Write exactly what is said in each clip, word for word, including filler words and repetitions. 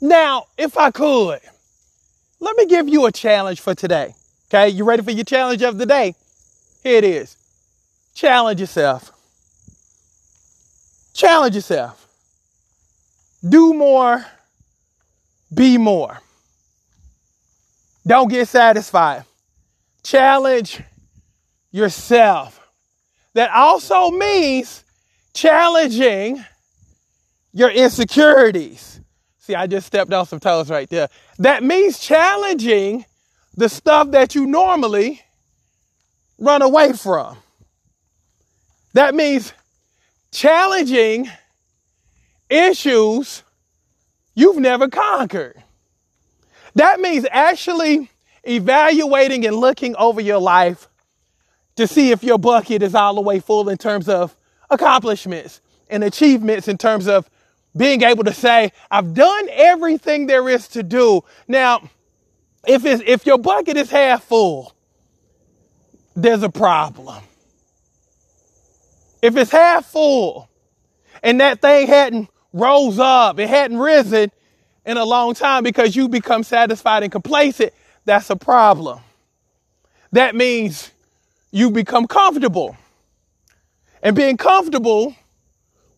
Now, if I could, let me give you a challenge for today. Okay, you ready for your challenge of the day? Here it is. Challenge yourself. Challenge yourself. Do more. Be more. Don't get satisfied. Challenge yourself. That also means challenging your insecurities. See, I just stepped on some toes right there. That means challenging the stuff that you normally run away from. That means challenging issues you've never conquered. That means actually evaluating and looking over your life to see if your bucket is all the way full in terms of accomplishments and achievements, in terms of being able to say, I've done everything there is to do. Now, if it's, if your bucket is half full, there's a problem. If it's half full and that thing hadn't rose up, it hadn't risen in a long time because you become satisfied and complacent, that's a problem. That means you become comfortable. And being comfortable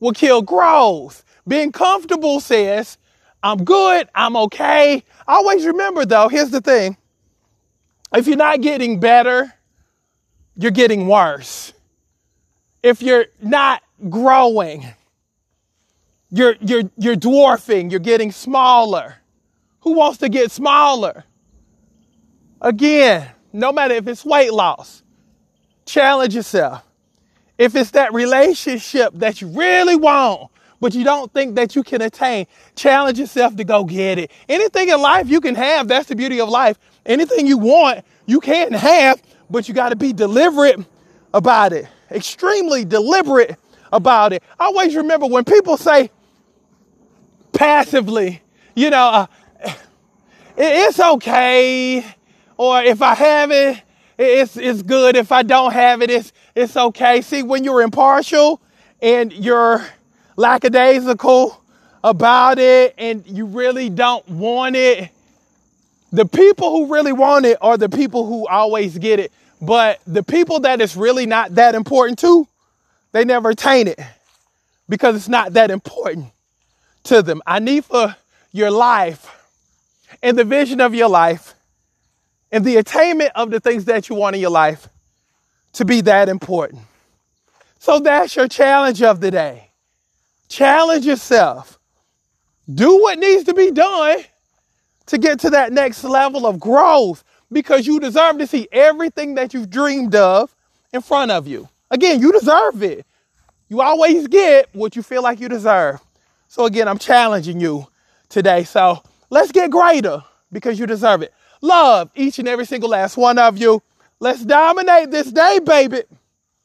will kill growth. Being comfortable says, I'm good, I'm okay. Always remember though, here's the thing. If you're not getting better, you're getting worse. If you're not growing, You're, you're, you're dwarfing, you're getting smaller. Who wants to get smaller? Again, no matter if it's weight loss, challenge yourself. If it's that relationship that you really want, but you don't think that you can attain, challenge yourself to go get it. Anything in life you can have, that's the beauty of life. Anything you want, you can have, but you got to be deliberate about it. Extremely deliberate about it. I always remember when people say, passively, you know, uh, it, it's okay, or if I have it, it, it's it's good. If I don't have it, it's it's okay. See, when you're impartial and you're lackadaisical about it, and you really don't want it, the people who really want it are the people who always get it. But the people that it's really not that important to, they never attain it because it's not that important to them. I need for your life and the vision of your life and the attainment of the things that you want in your life to be that important. So that's your challenge of the day. Challenge yourself. Do what needs to be done to get to that next level of growth, because you deserve to see everything that you've dreamed of in front of you. Again, you deserve it. You always get what you feel like you deserve. So again, I'm challenging you today. So let's get greater because you deserve it. Love each and every single last one of you. Let's dominate this day, baby.